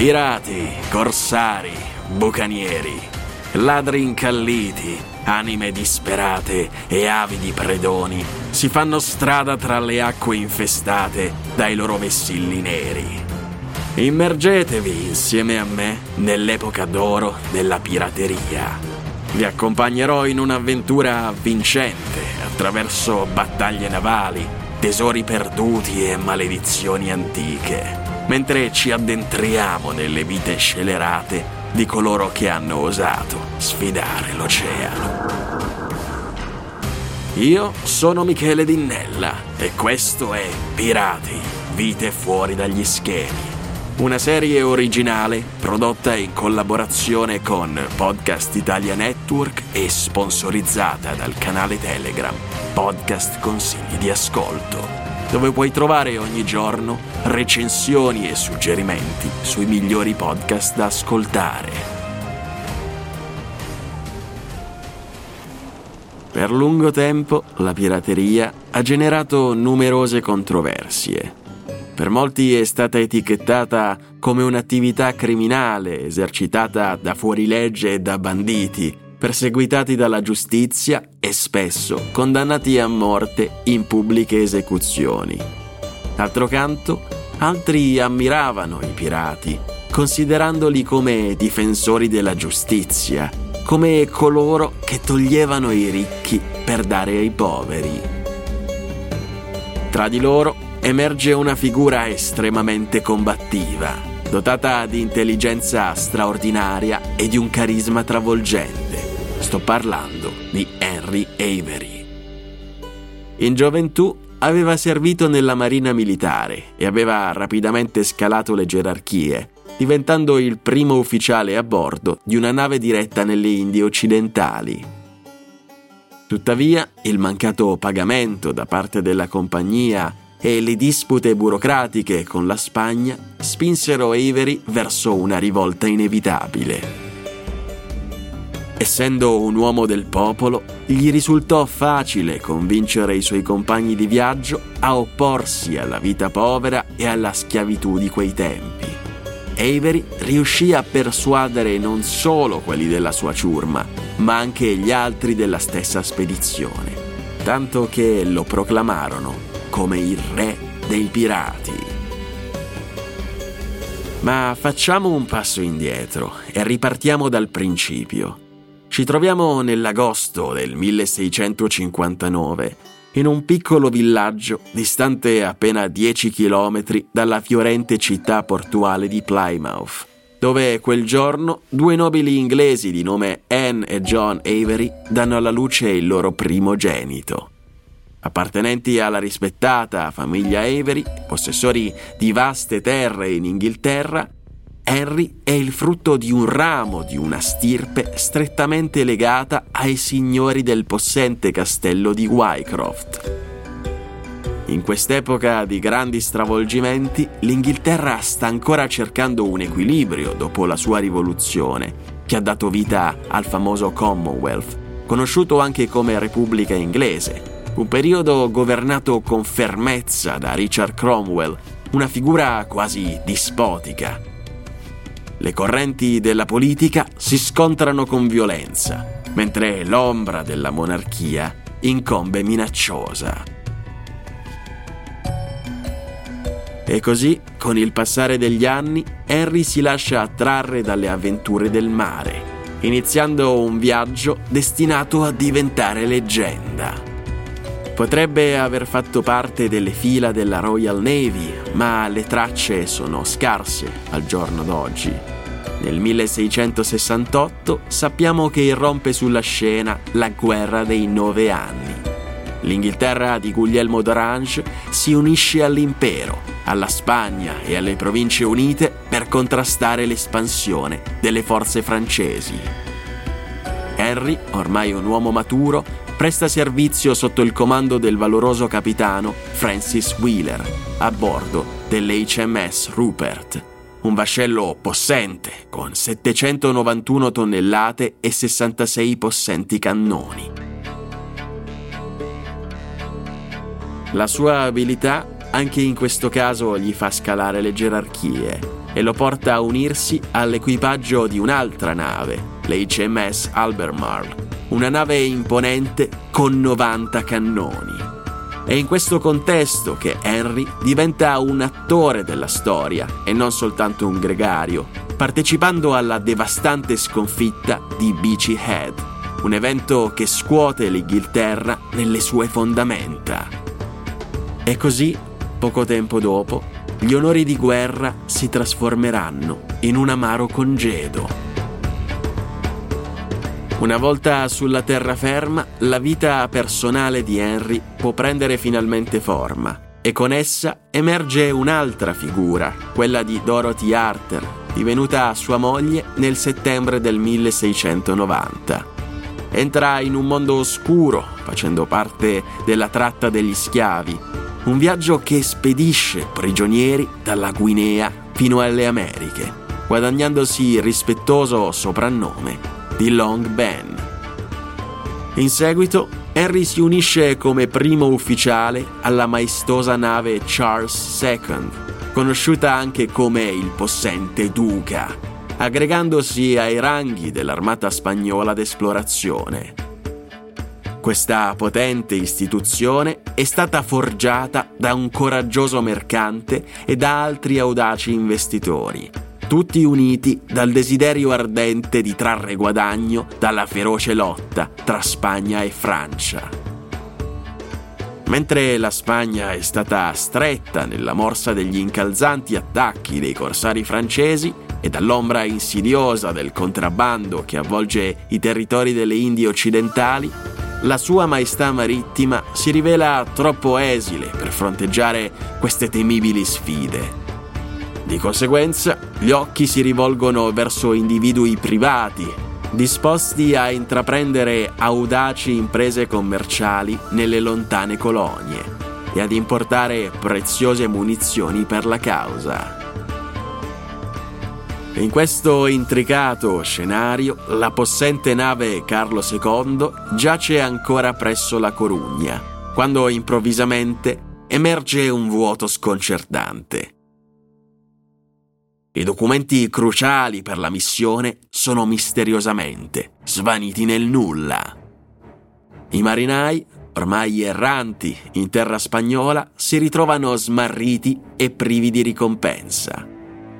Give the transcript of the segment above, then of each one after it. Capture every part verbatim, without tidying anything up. Pirati, corsari, bucanieri, ladri incalliti, anime disperate e avidi predoni si fanno strada tra le acque infestate dai loro vessilli neri. Immergetevi insieme a me nell'epoca d'oro della pirateria. Vi accompagnerò in un'avventura avvincente attraverso battaglie navali, tesori perduti e maledizioni antiche, mentre ci addentriamo nelle vite scelerate di coloro che hanno osato sfidare l'oceano. Io sono Michele D'Innella e questo è Pirati, Vite fuori dagli schemi, una serie originale prodotta in collaborazione con Podcast Italia Network e sponsorizzata dal canale Telegram Podcast Consigli di Ascolto, dove puoi trovare ogni giorno recensioni e suggerimenti sui migliori podcast da ascoltare. Per lungo tempo la pirateria ha generato numerose controversie. Per molti è stata etichettata come un'attività criminale esercitata da fuorilegge e da banditi, perseguitati dalla giustizia e spesso condannati a morte in pubbliche esecuzioni. D'altro canto, altri ammiravano i pirati, considerandoli come difensori della giustizia, come coloro che toglievano i ricchi per dare ai poveri. Tra di loro emerge una figura estremamente combattiva, dotata di intelligenza straordinaria e di un carisma travolgente. Sto parlando di Henry Avery. In gioventù aveva servito nella marina militare e aveva rapidamente scalato le gerarchie, diventando il primo ufficiale a bordo di una nave diretta nelle Indie occidentali. Tuttavia, il mancato pagamento da parte della compagnia e le dispute burocratiche con la Spagna spinsero Avery verso una rivolta inevitabile. Essendo un uomo del popolo, gli risultò facile convincere i suoi compagni di viaggio a opporsi alla vita povera e alla schiavitù di quei tempi. Avery riuscì a persuadere non solo quelli della sua ciurma, ma anche gli altri della stessa spedizione, tanto che lo proclamarono come il re dei pirati. Ma facciamo un passo indietro e ripartiamo dal principio. Ci troviamo nell'agosto del milleseicentocinquantanove, in un piccolo villaggio distante appena dieci chilometri dalla fiorente città portuale di Plymouth, dove quel giorno due nobili inglesi di nome Anne e John Avery danno alla luce il loro primogenito. Appartenenti alla rispettata famiglia Avery, possessori di vaste terre in Inghilterra, Henry è il frutto di un ramo di una stirpe strettamente legata ai signori del possente castello di Wycroft. In quest'epoca di grandi stravolgimenti, l'Inghilterra sta ancora cercando un equilibrio dopo la sua rivoluzione, che ha dato vita al famoso Commonwealth, conosciuto anche come Repubblica Inglese, un periodo governato con fermezza da Richard Cromwell, una figura quasi dispotica. Le correnti della politica si scontrano con violenza, mentre l'ombra della monarchia incombe minacciosa. E così, con il passare degli anni, Henry si lascia attrarre dalle avventure del mare, iniziando un viaggio destinato a diventare leggenda. Potrebbe aver fatto parte delle fila della Royal Navy, ma le tracce sono scarse al giorno d'oggi. Nel milleseicentosessantotto sappiamo che irrompe sulla scena la guerra dei nove anni. L'Inghilterra di Guglielmo d'Orange si unisce all'impero, alla Spagna e alle Province Unite per contrastare l'espansione delle forze francesi. Henry, ormai un uomo maturo, presta servizio sotto il comando del valoroso capitano Francis Wheeler a bordo dell'H M S Rupert, un vascello possente con settecentonovantuno tonnellate e sessantasei possenti cannoni. La sua abilità anche in questo caso gli fa scalare le gerarchie. e lo porta a unirsi all'equipaggio di un'altra nave, l'H M S Albemarle, una nave imponente con novanta cannoni. È in questo contesto che Henry diventa un attore della storia e non soltanto un gregario, partecipando alla devastante sconfitta di Beachy Head, un evento che scuote l'Inghilterra nelle sue fondamenta. E così, poco tempo dopo, gli onori di guerra si trasformeranno in un amaro congedo. Una volta sulla terraferma, la vita personale di Henry può prendere finalmente forma e con essa emerge un'altra figura, quella di Dorothy Arthur, divenuta sua moglie nel settembre del milleseicentonovanta. Entra in un mondo oscuro, facendo parte della tratta degli schiavi, un viaggio che spedisce prigionieri dalla Guinea fino alle Americhe, guadagnandosi il rispettoso soprannome di Long Ben. In seguito, Henry si unisce come primo ufficiale alla maestosa nave Charles secondo, conosciuta anche come il possente Duca, aggregandosi ai ranghi dell'Armata Spagnola d'Esplorazione. Questa potente istituzione è stata forgiata da un coraggioso mercante e da altri audaci investitori, tutti uniti dal desiderio ardente di trarre guadagno dalla feroce lotta tra Spagna e Francia. Mentre la Spagna è stata stretta nella morsa degli incalzanti attacchi dei corsari francesi e dall'ombra insidiosa del contrabbando che avvolge i territori delle Indie occidentali, la sua maestà marittima si rivela troppo esile per fronteggiare queste temibili sfide. Di conseguenza, gli occhi si rivolgono verso individui privati, disposti a intraprendere audaci imprese commerciali nelle lontane colonie e ad importare preziose munizioni per la causa. In questo intricato scenario, la possente nave Carlo secondo giace ancora presso la Corugna, quando improvvisamente emerge un vuoto sconcertante. I documenti cruciali per la missione sono misteriosamente svaniti nel nulla. I marinai, ormai erranti in terra spagnola, si ritrovano smarriti e privi di ricompensa.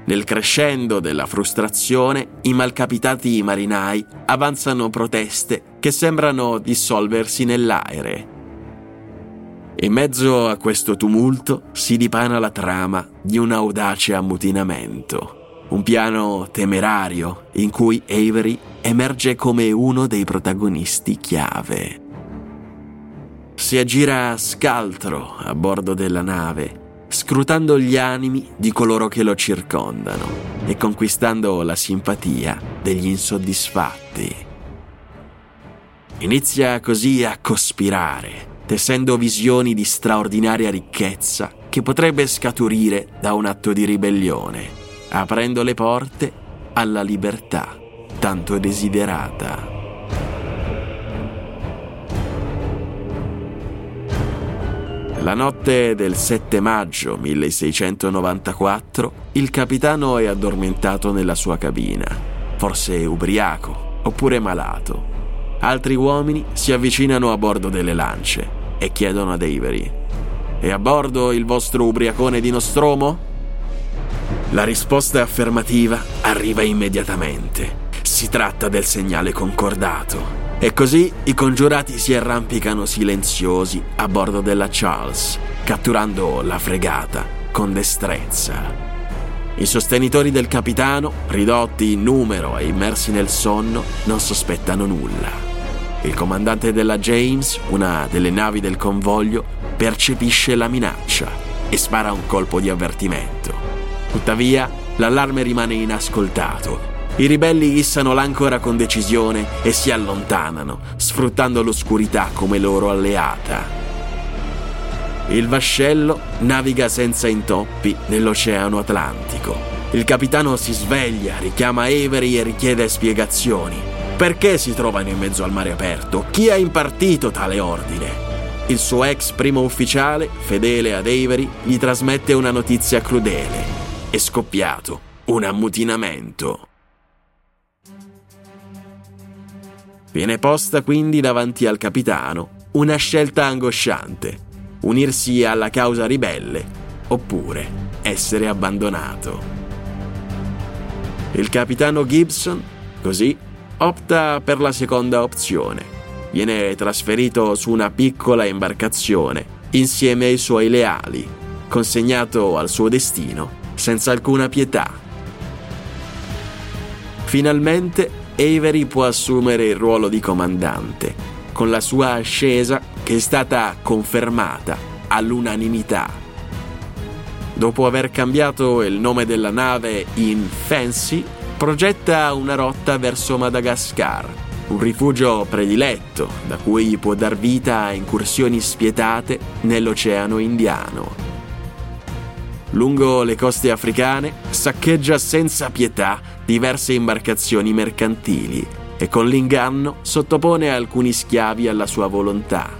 Nel crescendo della frustrazione, i malcapitati marinai avanzano proteste che sembrano dissolversi nell'aere. In mezzo a questo tumulto si dipana la trama di un audace ammutinamento, un piano temerario in cui Avery emerge come uno dei protagonisti chiave. Si aggira scaltro a bordo della nave, scrutando gli animi di coloro che lo circondano e conquistando la simpatia degli insoddisfatti. Inizia così a cospirare, tessendo visioni di straordinaria ricchezza che potrebbe scaturire da un atto di ribellione, aprendo le porte alla libertà tanto desiderata. La notte del sette maggio milleseicentonovantaquattro, il capitano è addormentato nella sua cabina, forse ubriaco oppure malato. Altri uomini si avvicinano a bordo delle lance e chiedono ad Avery: «È a bordo il vostro ubriacone di Nostromo?» La risposta affermativa arriva immediatamente. Si tratta del segnale concordato. E così i congiurati si arrampicano silenziosi a bordo della Charles, catturando la fregata con destrezza. I sostenitori del capitano, ridotti in numero e immersi nel sonno, non sospettano nulla. Il comandante della James, una delle navi del convoglio, percepisce la minaccia e spara un colpo di avvertimento. Tuttavia, l'allarme rimane inascoltato. I ribelli issano l'ancora con decisione e si allontanano, sfruttando l'oscurità come loro alleata. Il vascello naviga senza intoppi nell'Oceano Atlantico. Il capitano si sveglia, richiama Avery e richiede spiegazioni. Perché si trovano in mezzo al mare aperto? Chi ha impartito tale ordine? Il suo ex primo ufficiale, fedele ad Avery, gli trasmette una notizia crudele. È scoppiato un ammutinamento. Viene posta quindi davanti al capitano una scelta angosciante: unirsi alla causa ribelle oppure essere abbandonato. Il capitano Gibson, così, opta per la seconda opzione. Viene trasferito su una piccola imbarcazione insieme ai suoi leali, consegnato al suo destino senza alcuna pietà. Finalmente Avery può assumere il ruolo di comandante, con la sua ascesa che è stata confermata all'unanimità. Dopo aver cambiato il nome della nave in Fancy, progetta una rotta verso Madagascar, un rifugio prediletto da cui può dar vita a incursioni spietate nell'Oceano Indiano. Lungo le coste africane saccheggia senza pietà diverse imbarcazioni mercantili e con l'inganno sottopone alcuni schiavi alla sua volontà.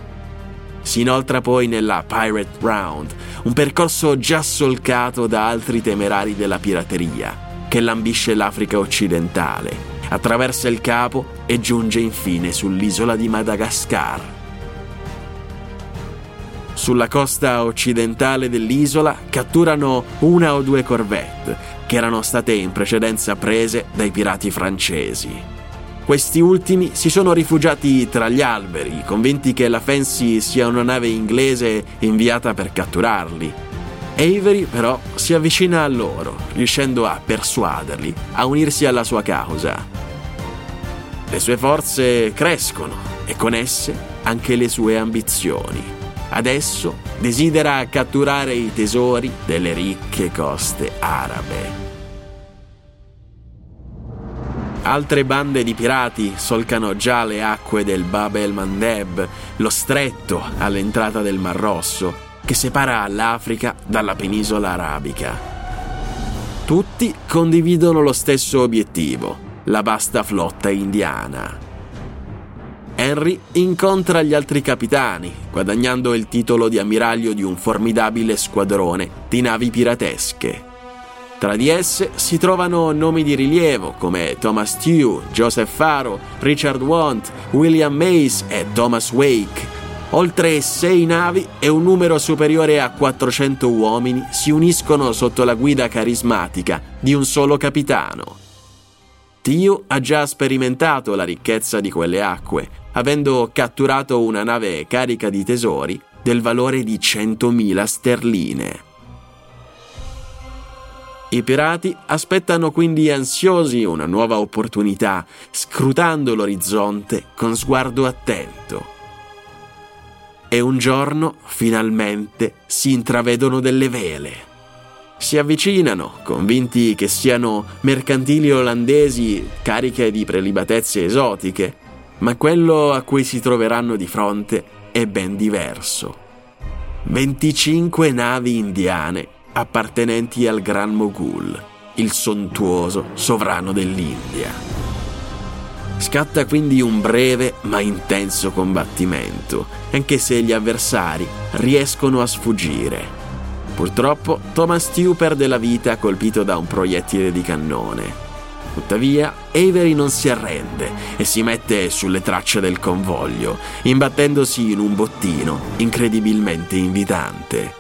Si inoltra poi nella Pirate Round, un percorso già solcato da altri temerari della pirateria, che lambisce l'Africa occidentale, attraversa il Capo e giunge infine sull'isola di Madagascar. Sulla costa occidentale dell'isola catturano una o due corvette che erano state in precedenza prese dai pirati francesi. Questi ultimi si sono rifugiati tra gli alberi, convinti che la Fancy sia una nave inglese inviata per catturarli. Avery però si avvicina a loro, riuscendo a persuaderli a unirsi alla sua causa. Le sue forze crescono e con esse anche le sue ambizioni. Adesso desidera catturare i tesori delle ricche coste arabe. Altre bande di pirati solcano già le acque del Bab el-Mandeb, lo stretto all'entrata del Mar Rosso, che separa l'Africa dalla penisola arabica. Tutti condividono lo stesso obiettivo, la vasta flotta indiana. Henry incontra gli altri capitani, guadagnando il titolo di ammiraglio di un formidabile squadrone di navi piratesche. Tra di esse si trovano nomi di rilievo come Thomas Tew, Joseph Faro, Richard Want, William Mace e Thomas Wake. Oltre sei navi e un numero superiore a quattrocento uomini si uniscono sotto la guida carismatica di un solo capitano. Tew ha già sperimentato la ricchezza di quelle acque, avendo catturato una nave carica di tesori del valore di centomila sterline. I pirati aspettano quindi ansiosi una nuova opportunità, scrutando l'orizzonte con sguardo attento. E un giorno, finalmente, si intravedono delle vele. Si avvicinano, convinti che siano mercantili olandesi cariche di prelibatezze esotiche, ma quello a cui si troveranno di fronte è ben diverso. venticinque navi indiane appartenenti al Gran Mogul, il sontuoso sovrano dell'India. Scatta quindi un breve ma intenso combattimento, anche se gli avversari riescono a sfuggire. Purtroppo Thomas Tew perde la vita colpito da un proiettile di cannone. Tuttavia Avery non si arrende e si mette sulle tracce del convoglio, imbattendosi in un bottino incredibilmente invitante.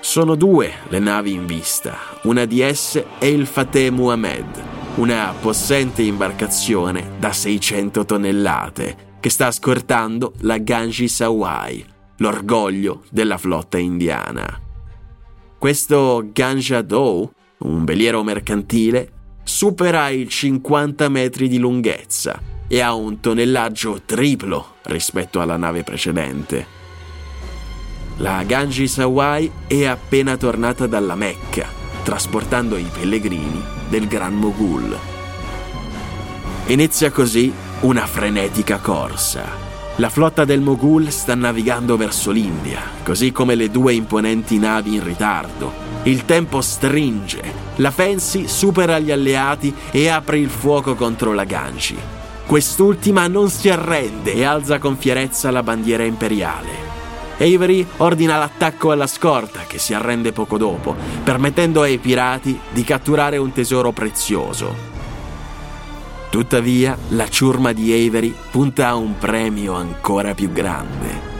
Sono due le navi in vista, una di esse è il Fateh Muhammad, una possente imbarcazione da seicento tonnellate che sta scortando la Ganj-i-Sawai, l'orgoglio della flotta indiana. Questo Ganj-i-Sawai, un veliero mercantile, supera i cinquanta metri di lunghezza e ha un tonnellaggio triplo rispetto alla nave precedente. La Ganj-i-Sawai è appena tornata dalla Mecca, trasportando i pellegrini del Gran Mogul. Inizia così una frenetica corsa. La flotta del Mogul sta navigando verso l'India, così come le due imponenti navi in ritardo. Il tempo stringe, la Fancy supera gli alleati e apre il fuoco contro la Ganji. Quest'ultima non si arrende e alza con fierezza la bandiera imperiale. Avery ordina l'attacco alla scorta, che si arrende poco dopo, permettendo ai pirati di catturare un tesoro prezioso. Tuttavia, la ciurma di Avery punta a un premio ancora più grande.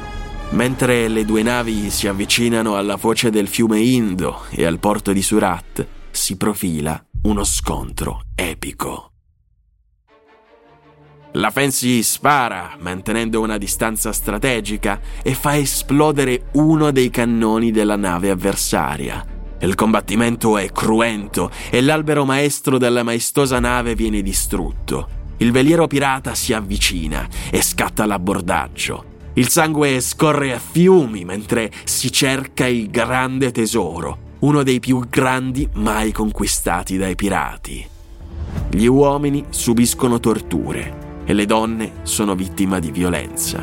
Mentre le due navi si avvicinano alla foce del fiume Indo e al porto di Surat, si profila uno scontro epico. La Fancy spara, mantenendo una distanza strategica, e fa esplodere uno dei cannoni della nave avversaria. Il combattimento è cruento e l'albero maestro della maestosa nave viene distrutto. Il veliero pirata si avvicina e scatta l'abbordaggio. Il sangue scorre a fiumi mentre si cerca il grande tesoro, uno dei più grandi mai conquistati dai pirati. Gli uomini subiscono torture e le donne sono vittima di violenza.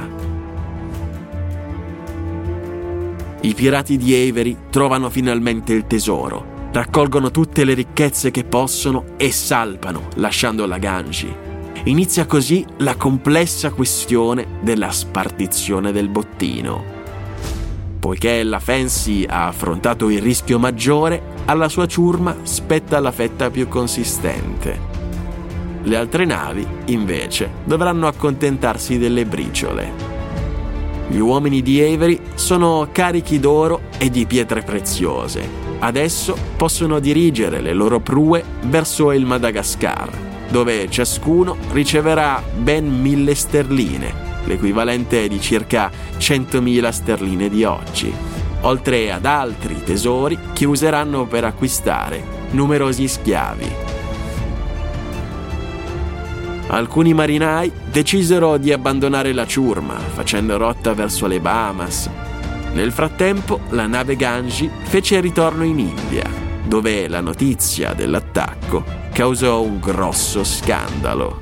I pirati di Avery trovano finalmente il tesoro, raccolgono tutte le ricchezze che possono e salpano, lasciando la Ganji. Inizia così la complessa questione della spartizione del bottino. Poiché la Fancy ha affrontato il rischio maggiore, alla sua ciurma spetta la fetta più consistente. Le altre navi, invece, dovranno accontentarsi delle briciole. Gli uomini di Avery sono carichi d'oro e di pietre preziose. Adesso possono dirigere le loro prue verso il Madagascar, dove ciascuno riceverà ben mille sterline, l'equivalente di circa centomila sterline di oggi, oltre ad altri tesori che useranno per acquistare numerosi schiavi. Alcuni marinai decisero di abbandonare la ciurma, facendo rotta verso le Bahamas. Nel frattempo, la nave Ganji fece ritorno in India, dove la notizia dell'attacco causò un grosso scandalo.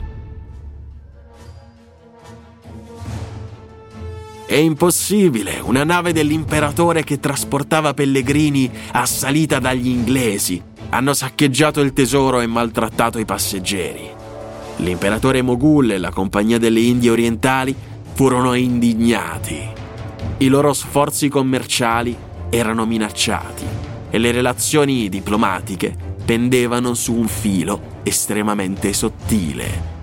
È impossibile, una nave dell'imperatore che trasportava pellegrini assalita dagli inglesi. Hanno saccheggiato il tesoro e maltrattato i passeggeri. L'imperatore Mogul e la Compagnia delle Indie Orientali furono indignati. I loro sforzi commerciali erano minacciati e le relazioni diplomatiche pendevano su un filo estremamente sottile.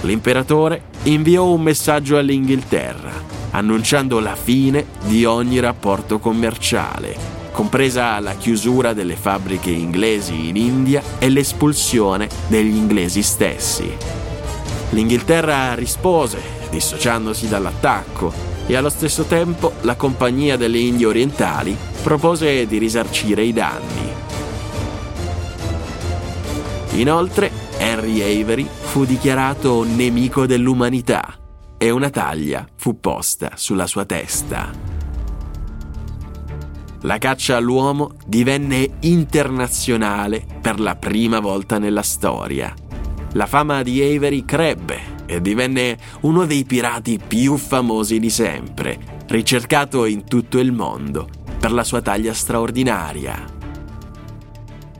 L'imperatore inviò un messaggio all'Inghilterra, annunciando la fine di ogni rapporto commerciale, compresa la chiusura delle fabbriche inglesi in India e l'espulsione degli inglesi stessi. L'Inghilterra rispose, dissociandosi dall'attacco, e allo stesso tempo la Compagnia delle Indie Orientali propose di risarcire i danni. Inoltre, Henry Avery fu dichiarato nemico dell'umanità e una taglia fu posta sulla sua testa. La caccia all'uomo divenne internazionale per la prima volta nella storia. La fama di Avery crebbe e divenne uno dei pirati più famosi di sempre, ricercato in tutto il mondo per la sua taglia straordinaria.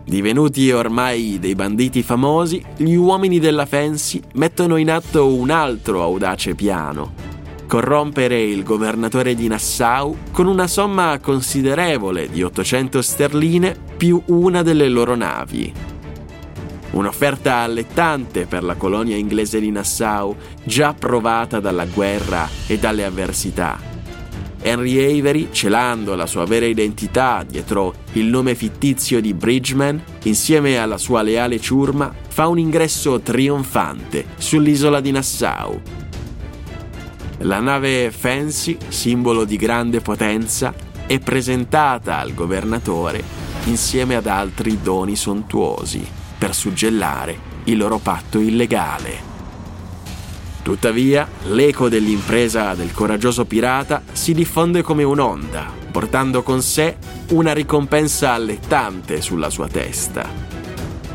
Divenuti ormai dei banditi famosi, gli uomini della Fancy mettono in atto un altro audace piano: corrompere il governatore di Nassau con una somma considerevole di ottocento sterline più una delle loro navi. Un'offerta allettante per la colonia inglese di Nassau, già provata dalla guerra e dalle avversità. Henry Avery, celando la sua vera identità dietro il nome fittizio di Bridgman, insieme alla sua leale ciurma, fa un ingresso trionfante sull'isola di Nassau. La nave Fancy, simbolo di grande potenza, è presentata al governatore insieme ad altri doni sontuosi per suggellare il loro patto illegale. Tuttavia, l'eco dell'impresa del coraggioso pirata si diffonde come un'onda, portando con sé una ricompensa allettante sulla sua testa.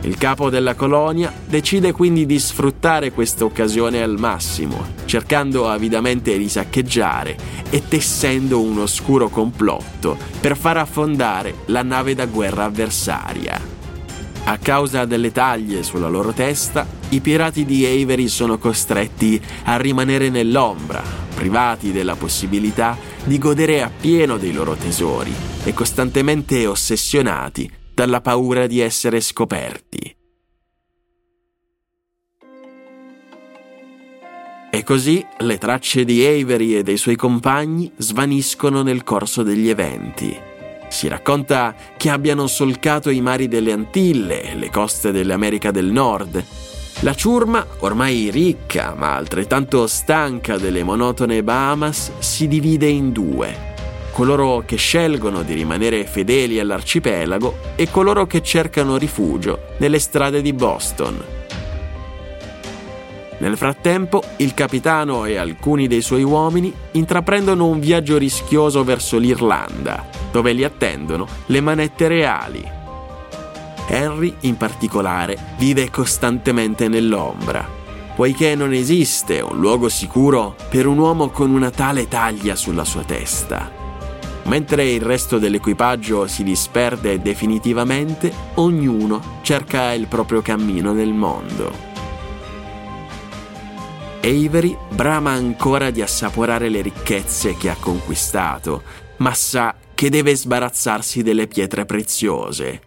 Il capo della colonia decide quindi di sfruttare questa occasione al massimo, cercando avidamente di saccheggiare e tessendo un oscuro complotto per far affondare la nave da guerra avversaria. A causa delle taglie sulla loro testa, i pirati di Avery sono costretti a rimanere nell'ombra, privati della possibilità di godere appieno dei loro tesori e costantemente ossessionati dalla paura di essere scoperti. E così le tracce di Avery e dei suoi compagni svaniscono nel corso degli eventi. Si racconta che abbiano solcato i mari delle Antille e le coste dell'America del Nord. La ciurma, ormai ricca ma altrettanto stanca delle monotone Bahamas, si divide in due: coloro che scelgono di rimanere fedeli all'arcipelago e coloro che cercano rifugio nelle strade di Boston. Nel frattempo, il capitano e alcuni dei suoi uomini intraprendono un viaggio rischioso verso l'Irlanda, dove li attendono le manette reali. Henry, in particolare, vive costantemente nell'ombra, poiché non esiste un luogo sicuro per un uomo con una tale taglia sulla sua testa. Mentre il resto dell'equipaggio si disperde definitivamente, ognuno cerca il proprio cammino nel mondo. Avery brama ancora di assaporare le ricchezze che ha conquistato, ma sa che deve sbarazzarsi delle pietre preziose.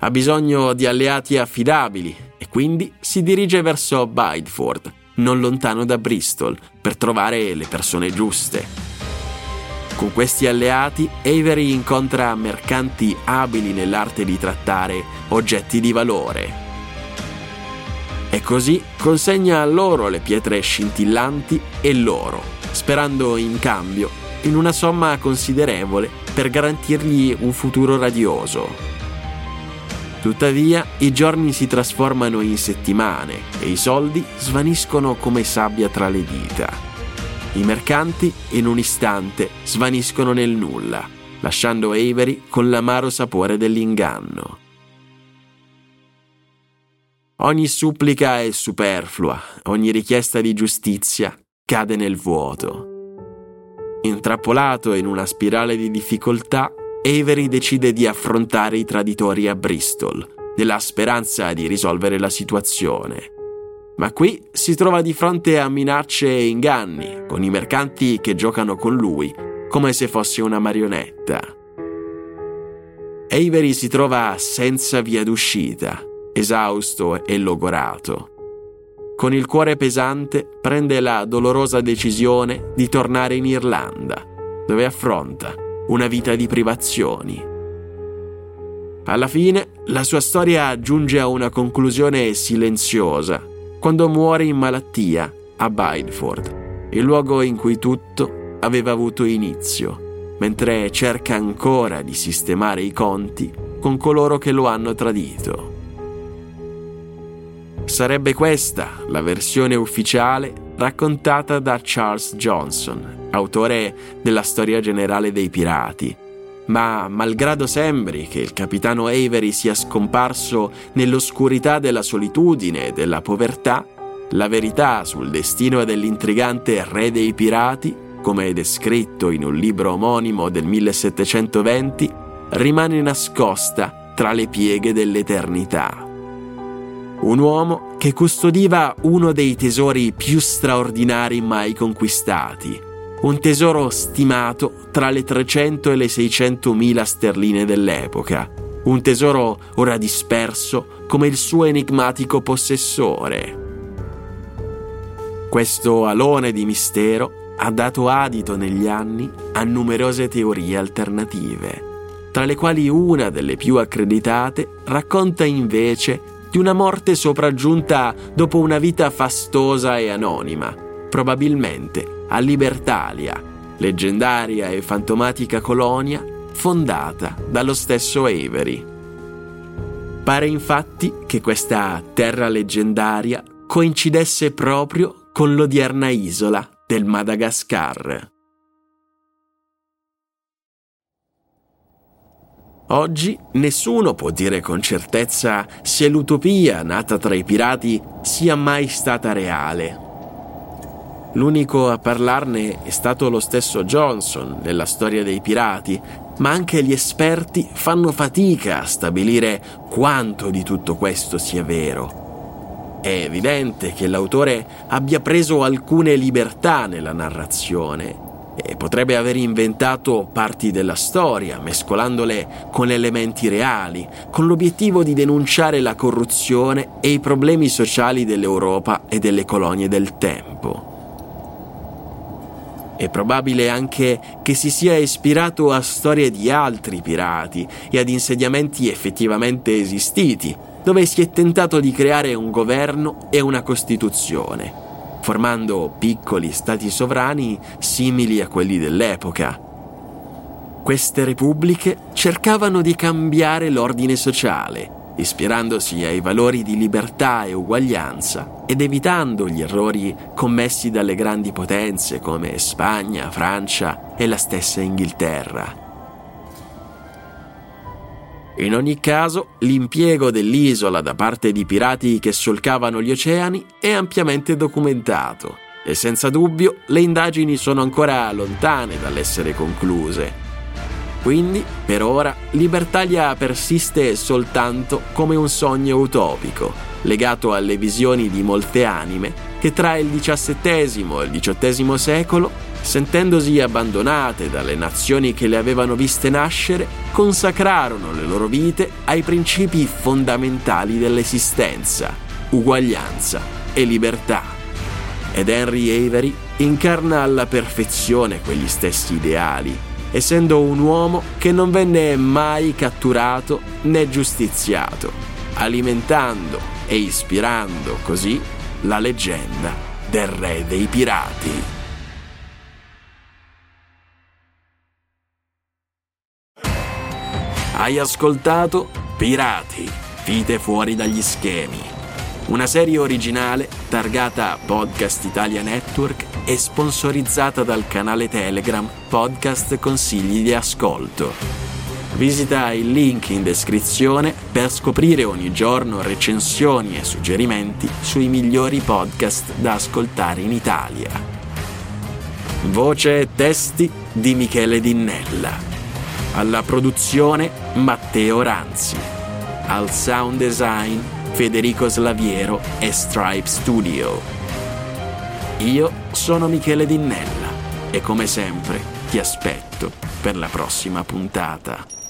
Ha bisogno di alleati affidabili e quindi si dirige verso Bideford, non lontano da Bristol, per trovare le persone giuste. Con questi alleati, Avery incontra mercanti abili nell'arte di trattare oggetti di valore. E così consegna a loro le pietre scintillanti e l'oro, sperando in cambio in una somma considerevole per garantirgli un futuro radioso. Tuttavia, i giorni si trasformano in settimane e i soldi svaniscono come sabbia tra le dita. I mercanti, in un istante, svaniscono nel nulla, lasciando Avery con l'amaro sapore dell'inganno. Ogni supplica è superflua, ogni richiesta di giustizia cade nel vuoto. Intrappolato in una spirale di difficoltà, Avery decide di affrontare i traditori a Bristol, nella speranza di risolvere la situazione. Ma qui si trova di fronte a minacce e inganni, con i mercanti che giocano con lui, come se fosse una marionetta. Avery si trova senza via d'uscita, esausto e logorato. Con il cuore pesante prende la dolorosa decisione di tornare in Irlanda, dove affronta una vita di privazioni. Alla fine, la sua storia giunge a una conclusione silenziosa, quando muore in malattia a Bideford, il luogo in cui tutto aveva avuto inizio, mentre cerca ancora di sistemare i conti con coloro che lo hanno tradito. Sarebbe questa la versione ufficiale raccontata da Charles Johnson, autore della storia generale dei pirati. Ma malgrado sembri che il capitano Avery sia scomparso nell'oscurità della solitudine e della povertà, la verità sul destino dell'intrigante re dei pirati, come è descritto in un libro omonimo del millesettecentoventi, rimane nascosta tra le pieghe dell'eternità. Un uomo che custodiva uno dei tesori più straordinari mai conquistati, un tesoro stimato tra le trecento e le seicentomila sterline dell'epoca, un tesoro ora disperso come il suo enigmatico possessore. Questo alone di mistero ha dato adito negli anni a numerose teorie alternative, tra le quali una delle più accreditate racconta invece di una morte sopraggiunta dopo una vita fastosa e anonima, probabilmente a Libertalia, leggendaria e fantomatica colonia fondata dallo stesso Avery. Pare infatti che questa terra leggendaria coincidesse proprio con l'odierna isola del Madagascar. Oggi nessuno può dire con certezza se l'utopia nata tra i pirati sia mai stata reale. L'unico a parlarne è stato lo stesso Johnson nella storia dei pirati, ma anche gli esperti fanno fatica a stabilire quanto di tutto questo sia vero. È evidente che l'autore abbia preso alcune libertà nella narrazione e potrebbe aver inventato parti della storia, mescolandole con elementi reali, con l'obiettivo di denunciare la corruzione e i problemi sociali dell'Europa e delle colonie del tempo. È probabile anche che si sia ispirato a storie di altri pirati e ad insediamenti effettivamente esistiti, dove si è tentato di creare un governo e una costituzione, formando piccoli stati sovrani simili a quelli dell'epoca. Queste repubbliche cercavano di cambiare l'ordine sociale, ispirandosi ai valori di libertà e uguaglianza ed evitando gli errori commessi dalle grandi potenze come Spagna, Francia e la stessa Inghilterra. In ogni caso, l'impiego dell'isola da parte di pirati che solcavano gli oceani è ampiamente documentato e senza dubbio le indagini sono ancora lontane dall'essere concluse. Quindi, per ora, Libertalia persiste soltanto come un sogno utopico, legato alle visioni di molte anime che tra il diciassettesimo e il diciottesimo secolo, sentendosi abbandonate dalle nazioni che le avevano viste nascere, consacrarono le loro vite ai principi fondamentali dell'esistenza, uguaglianza e libertà. Ed Henry Avery incarna alla perfezione quegli stessi ideali, essendo un uomo che non venne mai catturato né giustiziato, alimentando e ispirando così la leggenda del re dei pirati. Hai ascoltato Pirati, vite fuori dagli schemi, una serie originale targata Podcast Italia Network e sponsorizzata dal canale Telegram Podcast Consigli di Ascolto. Visita il link in descrizione per scoprire ogni giorno recensioni e suggerimenti sui migliori podcast da ascoltare in Italia. Voce e testi di Michele D'Innella. Alla produzione Matteo Ranzi. Al sound design Federico Slaviero e Stripe Studio. Io sono Michele D'Innella e come sempre ti aspetto per la prossima puntata.